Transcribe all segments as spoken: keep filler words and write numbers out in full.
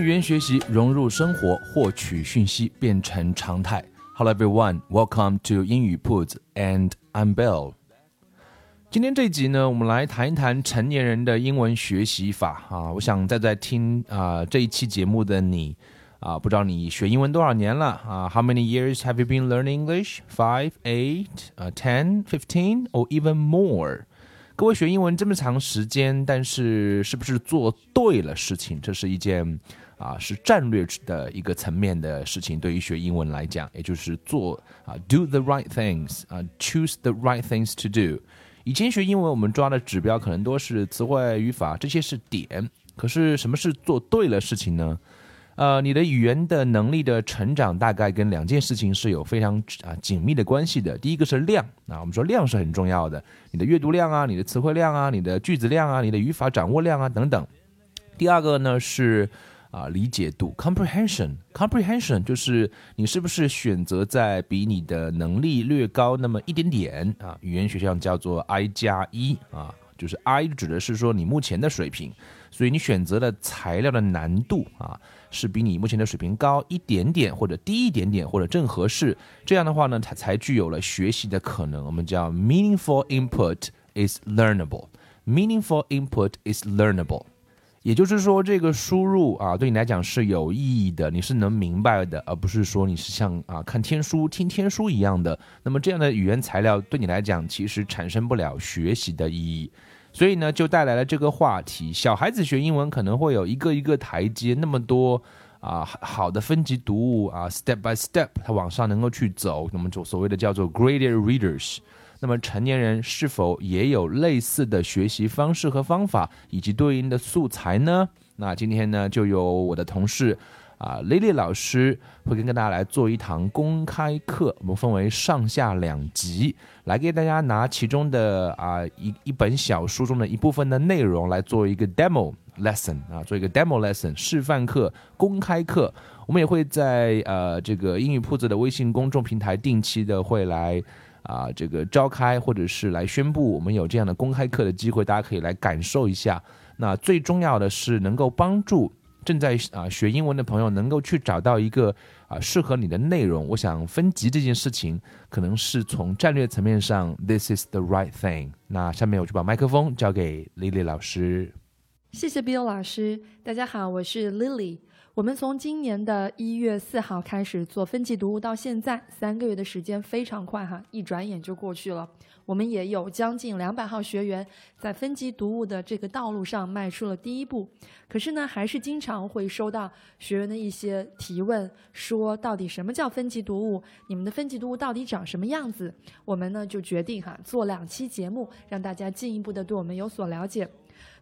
语言学习融入生活，获取讯息变成常态。Hello everyone, welcome to 英语 Put and I'm Bill. 今天这集呢，我们来谈一谈成年人的英文学习法啊。我想在在听啊这一期节目的你啊，不知道你学英文多少年了啊 ？How many years have you been learning English? Five, eight, ten, fifteen, or even more?各位学英文这么长时间，但是是不是做对了事情，这是一件啊是战略的一个层面的事情，对于学英文来讲，也就是做啊 do the right things 啊 choose the right things to do。以前学英文我们抓的指标可能多是词汇、语法，这些是点，可是什么是做对了事情呢？呃，你的语言的能力的成长大概跟两件事情是有非常、啊、紧密的关系的。第一个是量啊，我们说量是很重要的，你的阅读量啊，你的词汇量啊，你的句子量啊，你的语法掌握量啊等等。第二个呢是啊理解度 comprehension comprehension 就是你是不是选择在比你的能力略高那么一点点啊，语言学上叫做 I 加一啊，就是 I 指的是说你目前的水平，所以你选择的材料的难度啊是比你目前的水平高一点点，或者低一点点，或者正合适，这样的话呢，它才具有了学习的可能。我们叫 meaningful input is learnable. Meaningful input is learnable. 也就是说，这个输入啊，对你来讲是有意义的，你是能明白的，而不是说你是像啊看天书、听天书一样的。那么这样的语言材料对你来讲，其实产生不了学习的意义。所以呢，就带来了这个话题。小孩子学英文可能会有一个一个台阶，那么多啊好的分级读物啊 ，step by step， 它往上能够去走。那么所谓的叫做 graded readers。那么成年人是否也有类似的学习方式和方法，以及对应的素材呢？那今天呢，就由我的同事啊 Lily 老师会跟大家来做一堂公开课，我们分为上下两集，来给大家拿其中的啊一一本小书中的一部分的内容来做一个 demo lesson 啊，做一个 demo lesson 示范课、公开课。我们也会在呃这个英语铺子的微信公众平台定期的会来啊这个召开，或者是来宣布我们有这样的公开课的机会，大家可以来感受一下。那最重要的是能够帮助正在学英文的朋友能够去找到一个适合你的内容。我想分级这件事情可能是从战略层面上 This is the right thing。 那下面我就把麦克风交给 Lily 老师。谢谢 Bill 老师，大家好，我是 Lily。 我们从今年的一月四号开始做分级读物到现在，三个月的时间非常快哈，一转眼就过去了。我们也有将近两百号学员在分级读物的这个道路上迈出了第一步，可是呢，还是经常会收到学员的一些提问，说到底什么叫分级读物？你们的分级读物到底长什么样子？我们呢就决定哈做两期节目，让大家进一步的对我们有所了解。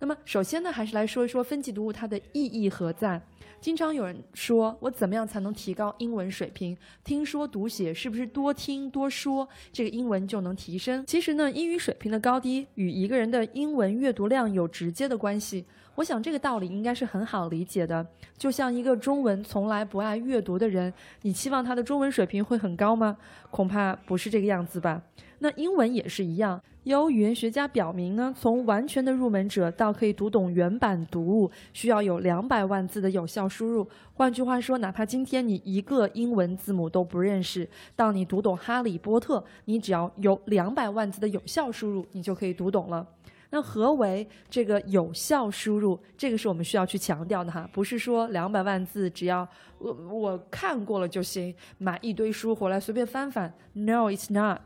那么首先呢，还是来说一说分级读物它的意义何在。经常有人说，我怎么样才能提高英文水平？听说读写是不是多听多说，这个英文就能提升？其实呢，英语水平的高低与一个人的英文阅读量有直接的关系。我想这个道理应该是很好理解的，就像一个中文从来不爱阅读的人，你期望他的中文水平会很高吗？恐怕不是这个样子吧。那英文也是一样，有语言学家表明呢，从完全的入门者到可以读懂原版读物，需要有两百万字的有效输入。换句话说，哪怕今天你一个英文字母都不认识，当你读懂哈利波特，你只要有两百万字的有效输入，你就可以读懂了。那何为这个有效输入？这个是我们需要去强调的哈，不是说两百万字只要我我看过了就行，买一堆书回来随便翻翻。No, it's not。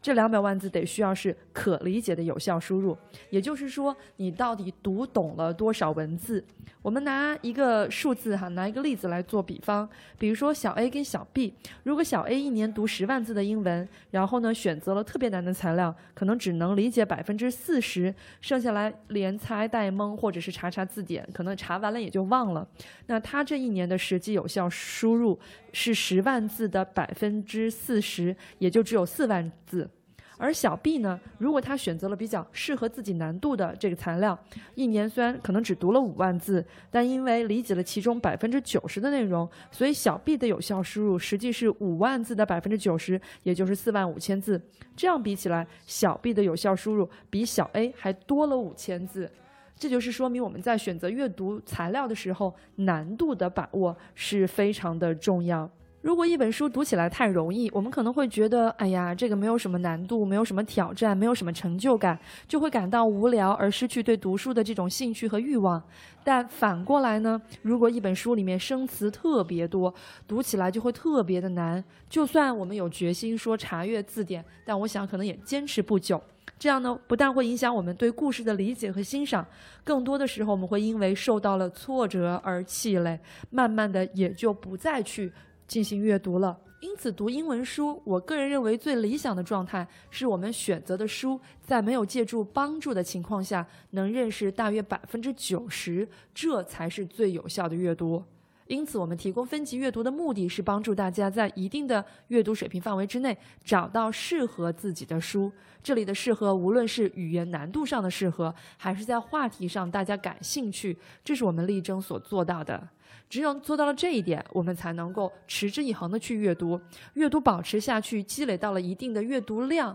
这两百万字得需要是可理解的有效输入，也就是说，你到底读懂了多少文字？我们拿一个数字哈，拿一个例子来做比方，比如说小 A 跟小 B， 如果小 A 一年读十万字的英文，然后呢选择了特别难的材料，可能只能理解百分之四十。剩下来连猜带蒙，或者是查查字典，可能查完了也就忘了。那他这一年的实际有效输入是十万字的百分之四十，也就只有四万字。而小 B 呢，如果他选择了比较适合自己难度的这个材料，一年虽然可能只读了五万字，但因为理解了其中百分之九十的内容，所以小 B 的有效输入实际是五万字的百分之九十，也就是四万五千字。这样比起来，小 B 的有效输入比小 A 还多了五千字。这就是说明我们在选择阅读材料的时候，难度的把握是非常的重要。如果一本书读起来太容易，我们可能会觉得，哎呀，这个没有什么难度，没有什么挑战，没有什么成就感，就会感到无聊，而失去对读书的这种兴趣和欲望。但反过来呢，如果一本书里面生词特别多，读起来就会特别的难。就算我们有决心说查阅字典，但我想可能也坚持不久。这样呢，不但会影响我们对故事的理解和欣赏，更多的时候我们会因为受到了挫折而气馁，慢慢的也就不再去进行阅读了。因此读英文书，我个人认为最理想的状态是我们选择的书在没有借助帮助的情况下能认识大约百分之九十，这才是最有效的阅读。因此我们提供分级阅读的目的是帮助大家在一定的阅读水平范围之内找到适合自己的书。这里的适合无论是语言难度上的适合，还是在话题上大家感兴趣，这是我们力争所做到的。只有做到了这一点，我们才能够持之以恒的去阅读，阅读保持下去，积累到了一定的阅读量，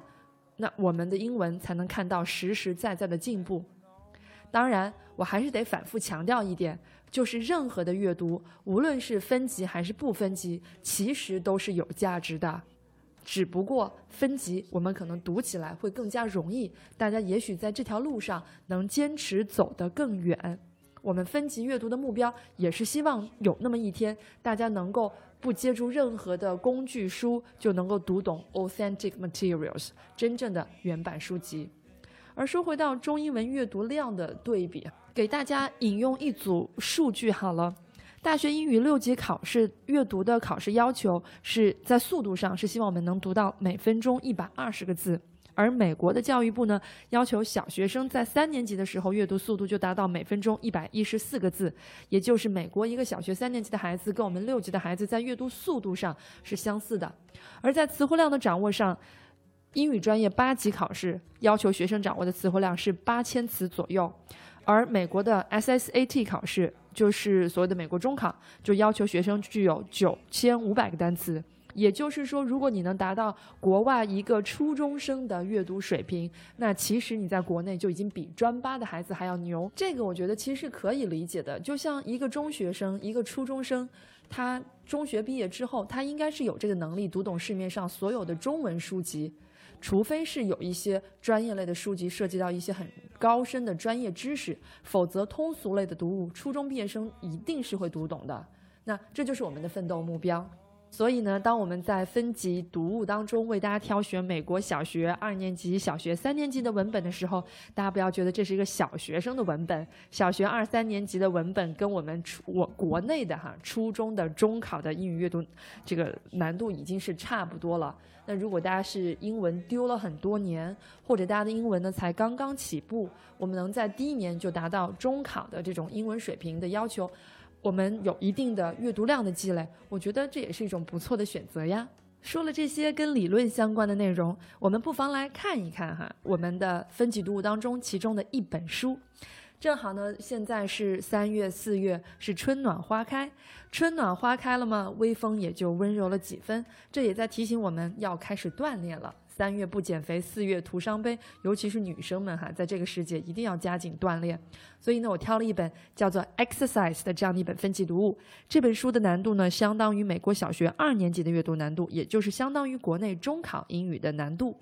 那我们的英文才能看到实实在在的进步。当然我还是得反复强调一点，就是任何的阅读，无论是分级还是不分级，其实都是有价值的。只不过分级我们可能读起来会更加容易，大家也许在这条路上能坚持走得更远。我们分级阅读的目标也是希望有那么一天，大家能够不借助任何的工具书就能够读懂 authentic materials， 真正的原版书籍。而说回到中英文阅读量的对比，给大家引用一组数据好了。大学英语六级考试阅读的考试要求是在速度上是希望我们能读到每分钟一百二十个字，而美国的教育部呢，要求小学生在三年级的时候阅读速度就达到每分钟一百一十四个字，也就是美国一个小学三年级的孩子跟我们六级的孩子在阅读速度上是相似的。而在词汇量的掌握上，英语专业八级考试要求学生掌握的词汇量是八千词左右，而美国的 S S A T 考试，就是所谓的美国中考，就要求学生具有九千五百个单词。也就是说，如果你能达到国外一个初中生的阅读水平，那其实你在国内就已经比专八的孩子还要牛。这个我觉得其实可以理解的，就像一个中学生、一个初中生，他中学毕业之后，他应该是有这个能力读懂市面上所有的中文书籍，除非是有一些专业类的书籍涉及到一些很高深的专业知识，否则通俗类的读物，初中毕业生一定是会读懂的。那这就是我们的奋斗目标。所以呢，当我们在分级读物当中为大家挑选美国小学二年级、小学三年级的文本的时候，大家不要觉得这是一个小学生的文本，小学二三年级的文本跟我们我国内的哈初中的中考的英语阅读这个难度已经是差不多了。那如果大家是英文丢了很多年，或者大家的英文呢才刚刚起步，我们能在第一年就达到中考的这种英文水平的要求，我们有一定的阅读量的积累，我觉得这也是一种不错的选择呀。说了这些跟理论相关的内容，我们不妨来看一看哈，我们的分级读物当中其中的一本书。正好呢，现在是三月四月，是春暖花开。春暖花开了嘛，微风也就温柔了几分，这也在提醒我们要开始锻炼了。三月不减肥，四月徒伤悲，尤其是女生们哈，在这个时节一定要加紧锻炼。所以呢，我挑了一本叫做 Exercise 的这样的一本分级读物。这本书的难度呢，相当于美国小学二年级的阅读难度，也就是相当于国内中考英语的难度。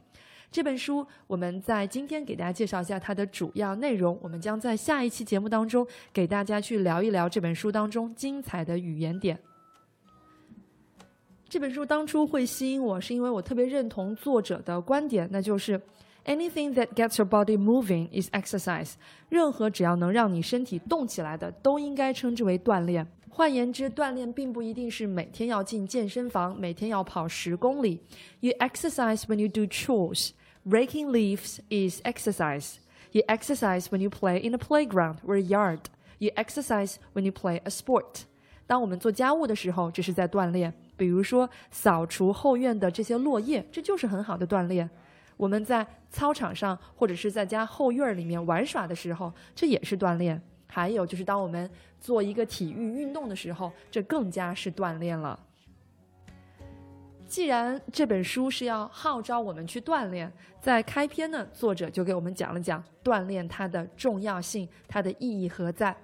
这本书我们在今天给大家介绍一下它的主要内容，我们将在下一期节目当中给大家去聊一聊这本书当中精彩的语言点。这本书当初会吸引我，是因为我特别认同作者的观点，那就是 anything that gets your body moving is exercise， 任何只要能让你身体动起来的都应该称之为锻炼。换言之，锻炼并不一定是每天要进健身房，每天要跑十公里。 You exercise when you do chores. Raking leaves is exercise. You exercise when you play in a playground or a yard. You exercise when you play a sport. 当我们做家务的时候，这是在锻炼，比如说扫除后院的这些落叶，这就是很好的锻炼。我们在操场上或者是在家后院里面玩耍的时候，这也是锻炼。还有就是当我们做一个体育运动的时候，这更加是锻炼了。既然这本书是要号召我们去锻炼，在开篇呢，作者就给我们讲了讲锻炼它的重要性，它的意义何在。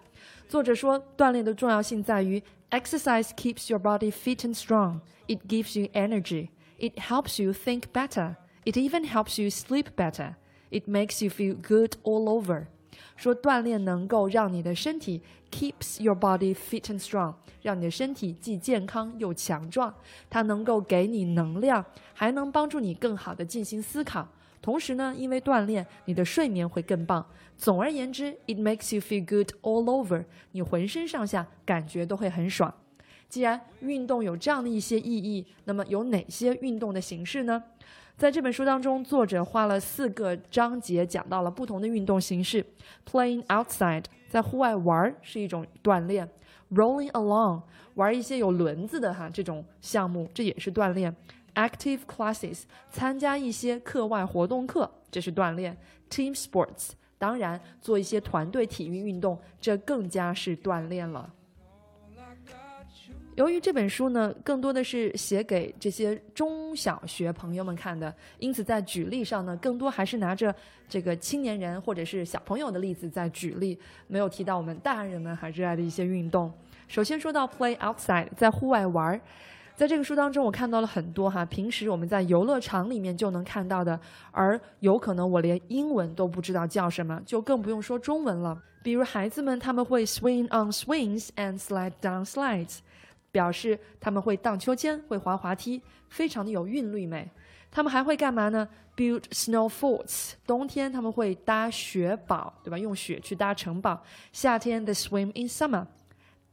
作者说，锻炼的重要性在于 Exercise keeps your body fit and strong. It gives you energy. It helps you think better. It even helps you sleep better. It makes you feel good all over. 说锻炼能够让你的身体 keeps your body fit and strong， 让你的身体既健康又强壮。它能够给你能量，还能帮助你更好地进行思考。同时呢，因为锻炼，你的睡眠会更棒。总而言之 ，it makes you feel good all over， 你浑身上下感觉都会很爽。既然运动有这样的一些意义，那么有哪些运动的形式呢？在这本书当中，作者花了四个章节讲到了不同的运动形式。Playing outside， 在户外玩是一种锻炼。Rolling along， 玩一些有轮子的哈这种项目，这也是锻炼。Active classes， 参加一些课外活动课，这是锻炼。Team sports， 当然做一些团队体育运动，这更加是锻炼了。由于这本书呢，更多的是写给这些中小学朋友们看的，因此在举例上呢，更多还是拿着这个青年人或者是小朋友的例子在举例，没有提到我们大人们还热爱的一些运动。首先说到 play outside， 在户外玩。在这个书当中，我看到了很多哈，平时我们在游乐场里面就能看到的，而有可能我连英文都不知道叫什么，就更不用说中文了。比如孩子们他们会 swing on swings and slide down slides， 表示他们会荡秋千，会滑滑梯，非常的有韵律美。他们还会干嘛呢？ build snow forts， 冬天他们会搭雪堡，对吧？用雪去搭城堡。夏天 they swim in summer。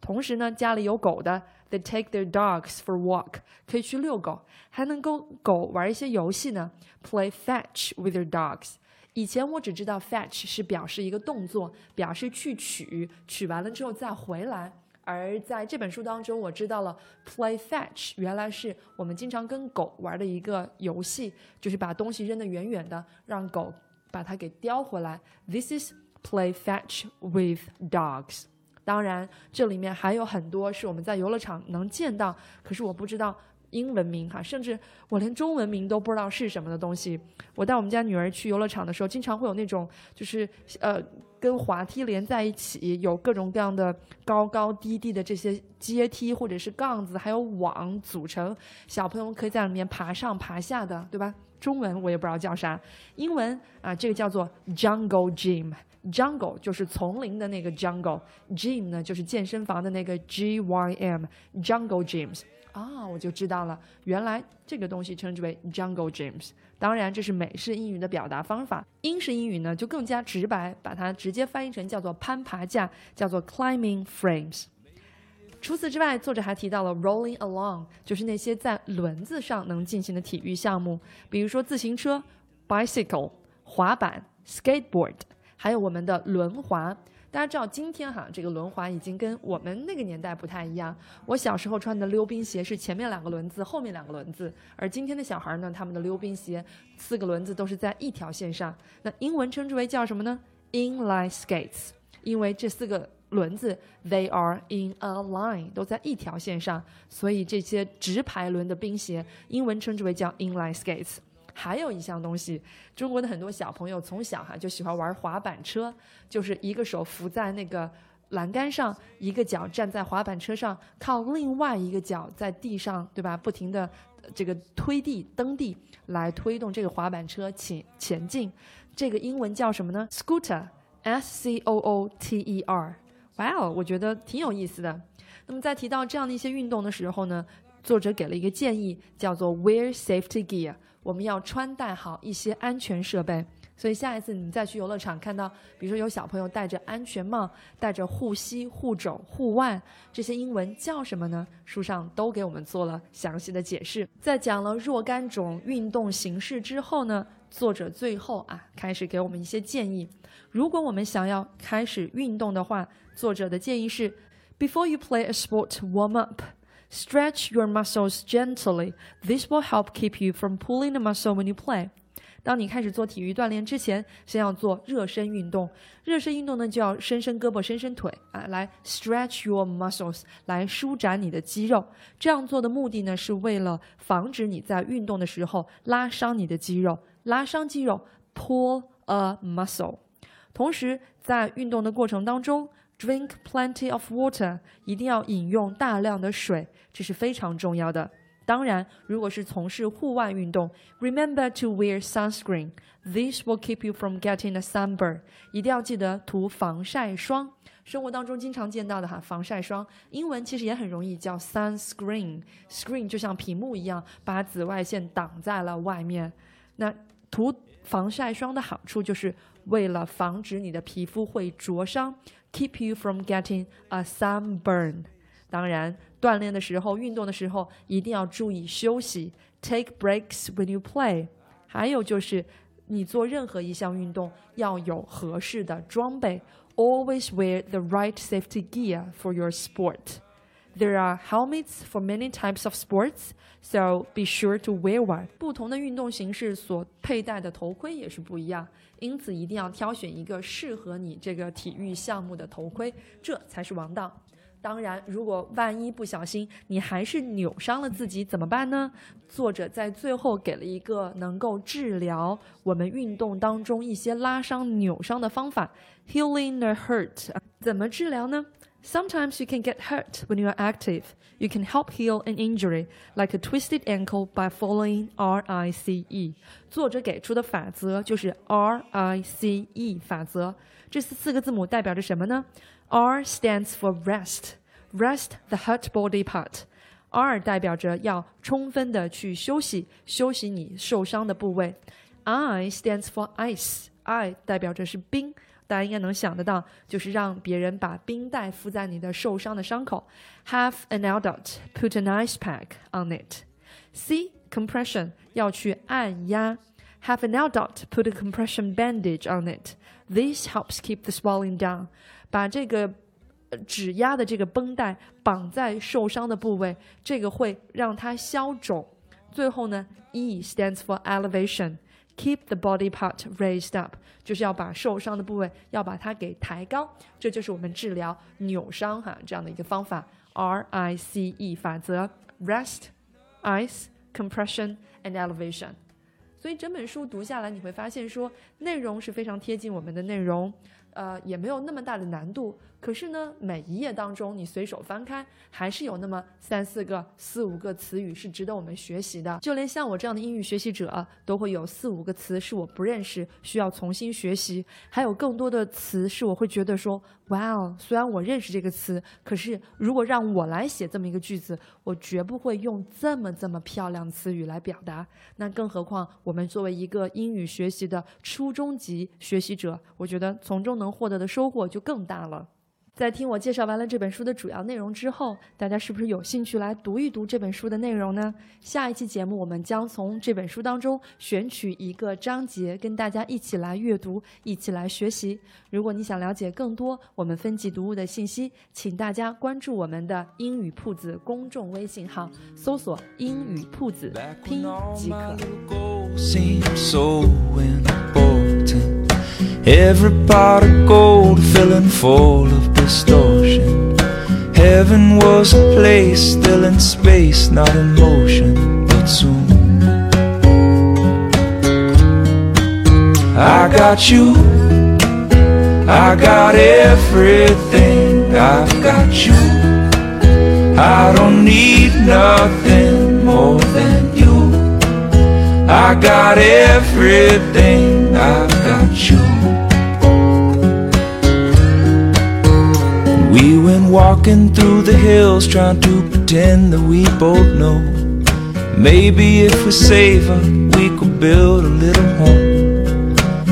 同时呢，家里有狗的 they take their dogs for walk， 可以去遛狗，还能跟狗玩一些游戏呢， play fetch with their dogs。 以前我只知道 fetch 是表示一个动作，表示去取，取完了之后再回来，而在这本书当中我知道了 play fetch 原来是我们经常跟狗玩的一个游戏，就是把东西扔得远远的，让狗把它给叼回来。 This is play fetch with dogs。当然这里面还有很多是我们在游乐场能见到，可是我不知道英文名哈，甚至我连中文名都不知道是什么的东西。我带我们家女儿去游乐场的时候，经常会有那种就是呃跟滑梯连在一起，有各种各样的高高低低的这些阶梯或者是杠子还有网组成，小朋友可以在里面爬上爬下的，对吧？中文我也不知道叫啥，英文啊这个叫做 Jungle Gym。Jungle 就是丛林的那个 Jungle， Gym 呢就是健身房的那个 G Y M， Jungle Gyms 啊，我就知道了，原来这个东西称之为 Jungle Gyms。 当然这是美式英语的表达方法，英式英语呢就更加直白，把它直接翻译成叫做攀爬架，叫做 Climbing Frames。 除此之外，作者还提到了 Rolling along， 就是那些在轮子上能进行的体育项目，比如说自行车 Bicycle， 滑板 Skateboard，还有我们的轮滑。大家知道今天哈，这个轮滑已经跟我们那个年代不太一样。我小时候穿的溜冰鞋是前面两个轮子，后面两个轮子，而今天的小孩呢，他们的溜冰鞋四个轮子都是在一条线上。那英文称之为叫什么呢？ inline skates， 因为这四个轮子 they are in a line， 都在一条线上，所以这些直排轮的冰鞋，英文称之为叫 inline skates。还有一项东西，中国的很多小朋友从小哈就喜欢玩滑板车，就是一个手扶在那个栏杆上，一个脚站在滑板车上，靠另外一个脚在地上，对吧？不停的这个推地蹬地来推动这个滑板车前前进。这个英文叫什么呢？ Scooter， S C O O T E R。 哇哦，我觉得挺有意思的。那么在提到这样的一些运动的时候呢，作者给了一个建议，叫做 Wear Safety Gear， 我们要穿戴好一些安全设备。所以下一次你再去游乐场看到，比如说有小朋友戴着安全帽、戴着护膝、护肘、护腕，这些英文叫什么呢？书上都给我们做了详细的解释。在讲了若干种运动形式之后呢，作者最后啊开始给我们一些建议。如果我们想要开始运动的话，作者的建议是 ：Before you play a sport, warm up.Stretch your muscles gently. This will help keep you from pulling the muscle when you play. 当你开始做体育锻炼之前，先要做热身运动。热身运动呢，就要伸伸胳膊，伸伸腿啊，来 stretch your muscles， 来舒展你的肌肉。这样做的目的呢，是为了防止你在运动的时候拉伤你的肌肉。拉伤肌肉 ，pull a muscle。同时，在运动的过程当中。Drink plenty of water， 一定要饮用大量的水，这是非常重要的。当然，如果是从事户外运动 ，remember to wear sunscreen. This will keep you from getting a sunburn. 一定要记得涂防晒霜。生活当中经常见到的哈，防晒霜，英文其实也很容易叫 sunscreen。screen 就像屏幕一样，把紫外线挡在了外面。那涂防晒霜的好处就是为了防止你的皮肤会灼伤。Keep you from getting a sunburn. 当然，锻炼的时候、运动的时候一定要注意休息。Take breaks when you play. 还有就是，你做任何一项运动要有合适的装备。Always wear the right safety gear for your sport. There are helmets for many types of sports, so be sure to wear one. 不同的运动形式所佩戴的头盔也是不一样，因此一定要挑选一个适合你这个体育项目的头盔，这才是王道。当然，如果万一不小心你还是扭伤了自己怎么办呢？作者在最后给了一个能够治疗我们运动当中一些拉伤、扭伤的方法 ，healing the hurt。怎么治疗呢？Sometimes you can get hurt when you are active. You can help heal an injury, like a twisted ankle, by following R I C E. 作者给出的法则就是 R I C E 法则。这四个字母代表着什么呢？ R stands for rest. Rest the hurt body part. R 代表着要充分的去休息，休息你受伤的部位。I stands for ice. I 代表着是冰。大家应该能想得到，就是让别人把冰袋敷在你的受伤的伤口。Have an adult put an ice pack on it. C compression 要去按压。Have an adult put a compression bandage on it. This helps keep the swelling down. 把这个指压的这个绷带绑在受伤的部位，这个会让它消肿。最后呢 ，E stands for elevation.Keep the body part raised up， 就是要把受伤的部位要把它给抬高，这就是我们治疗扭伤哈这样的一个方法。R I C E 法则 ：Rest, Ice, Compression and Elevation。所以整本书读下来，你会发现说内容是非常贴近我们的内容，呃，也没有那么大的难度。可是呢，每一页当中你随手翻开，还是有那么三四个、四五个词语是值得我们学习的。就连像我这样的英语学习者，都会有四五个词是我不认识，需要重新学习。还有更多的词是我会觉得说，哇哦，虽然我认识这个词，可是如果让我来写这么一个句子，我绝不会用这么这么漂亮词语来表达。那更何况我们作为一个英语学习的初中级学习者，我觉得从中能获得的收获就更大了。在听我介绍完了这本书的主要内容之后，大家是不是有兴趣来读一读这本书的内容呢？下一期节目我们将从这本书当中选取一个章节，跟大家一起来阅读，一起来学习。如果你想了解更多我们分级读物的信息，请大家关注我们的英语铺子公众微信号，搜索英语铺子拼即可。Every pot of gold filling full of distortion. Heaven was a place still in space, not in motion, but soon I got you, I got everything. you. I don't need nothing more than you. I got everything, I've got you. We went walking through the hills, trying to pretend that we both know. Maybe if we save her, we could build a little home.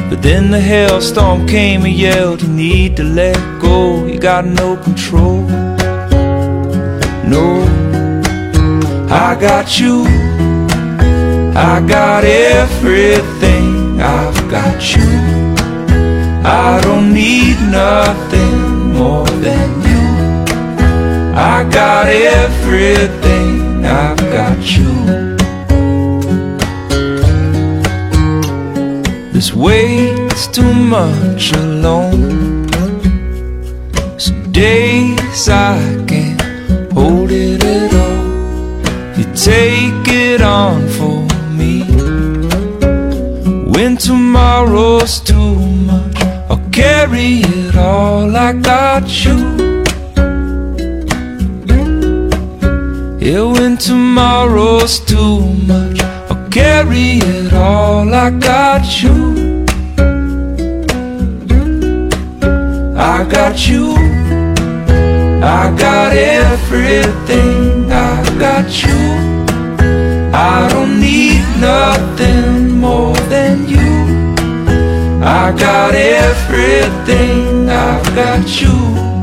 But then the hailstorm came and yelled, you need to let go, you got no control. No, I got you, I got everything, I've got you. I don't need nothing more than you. I got everything, I've got you. This weight's too much alone. Some days I can't hold it at all. You take it on for me. When tomorrow's too much, I'll carry it all. I got you. Yeah, when tomorrow's too much, I'll carry it all, I got you. I got you, I got everything, I got you. I don't need nothing more than you. I got everything, I've got you.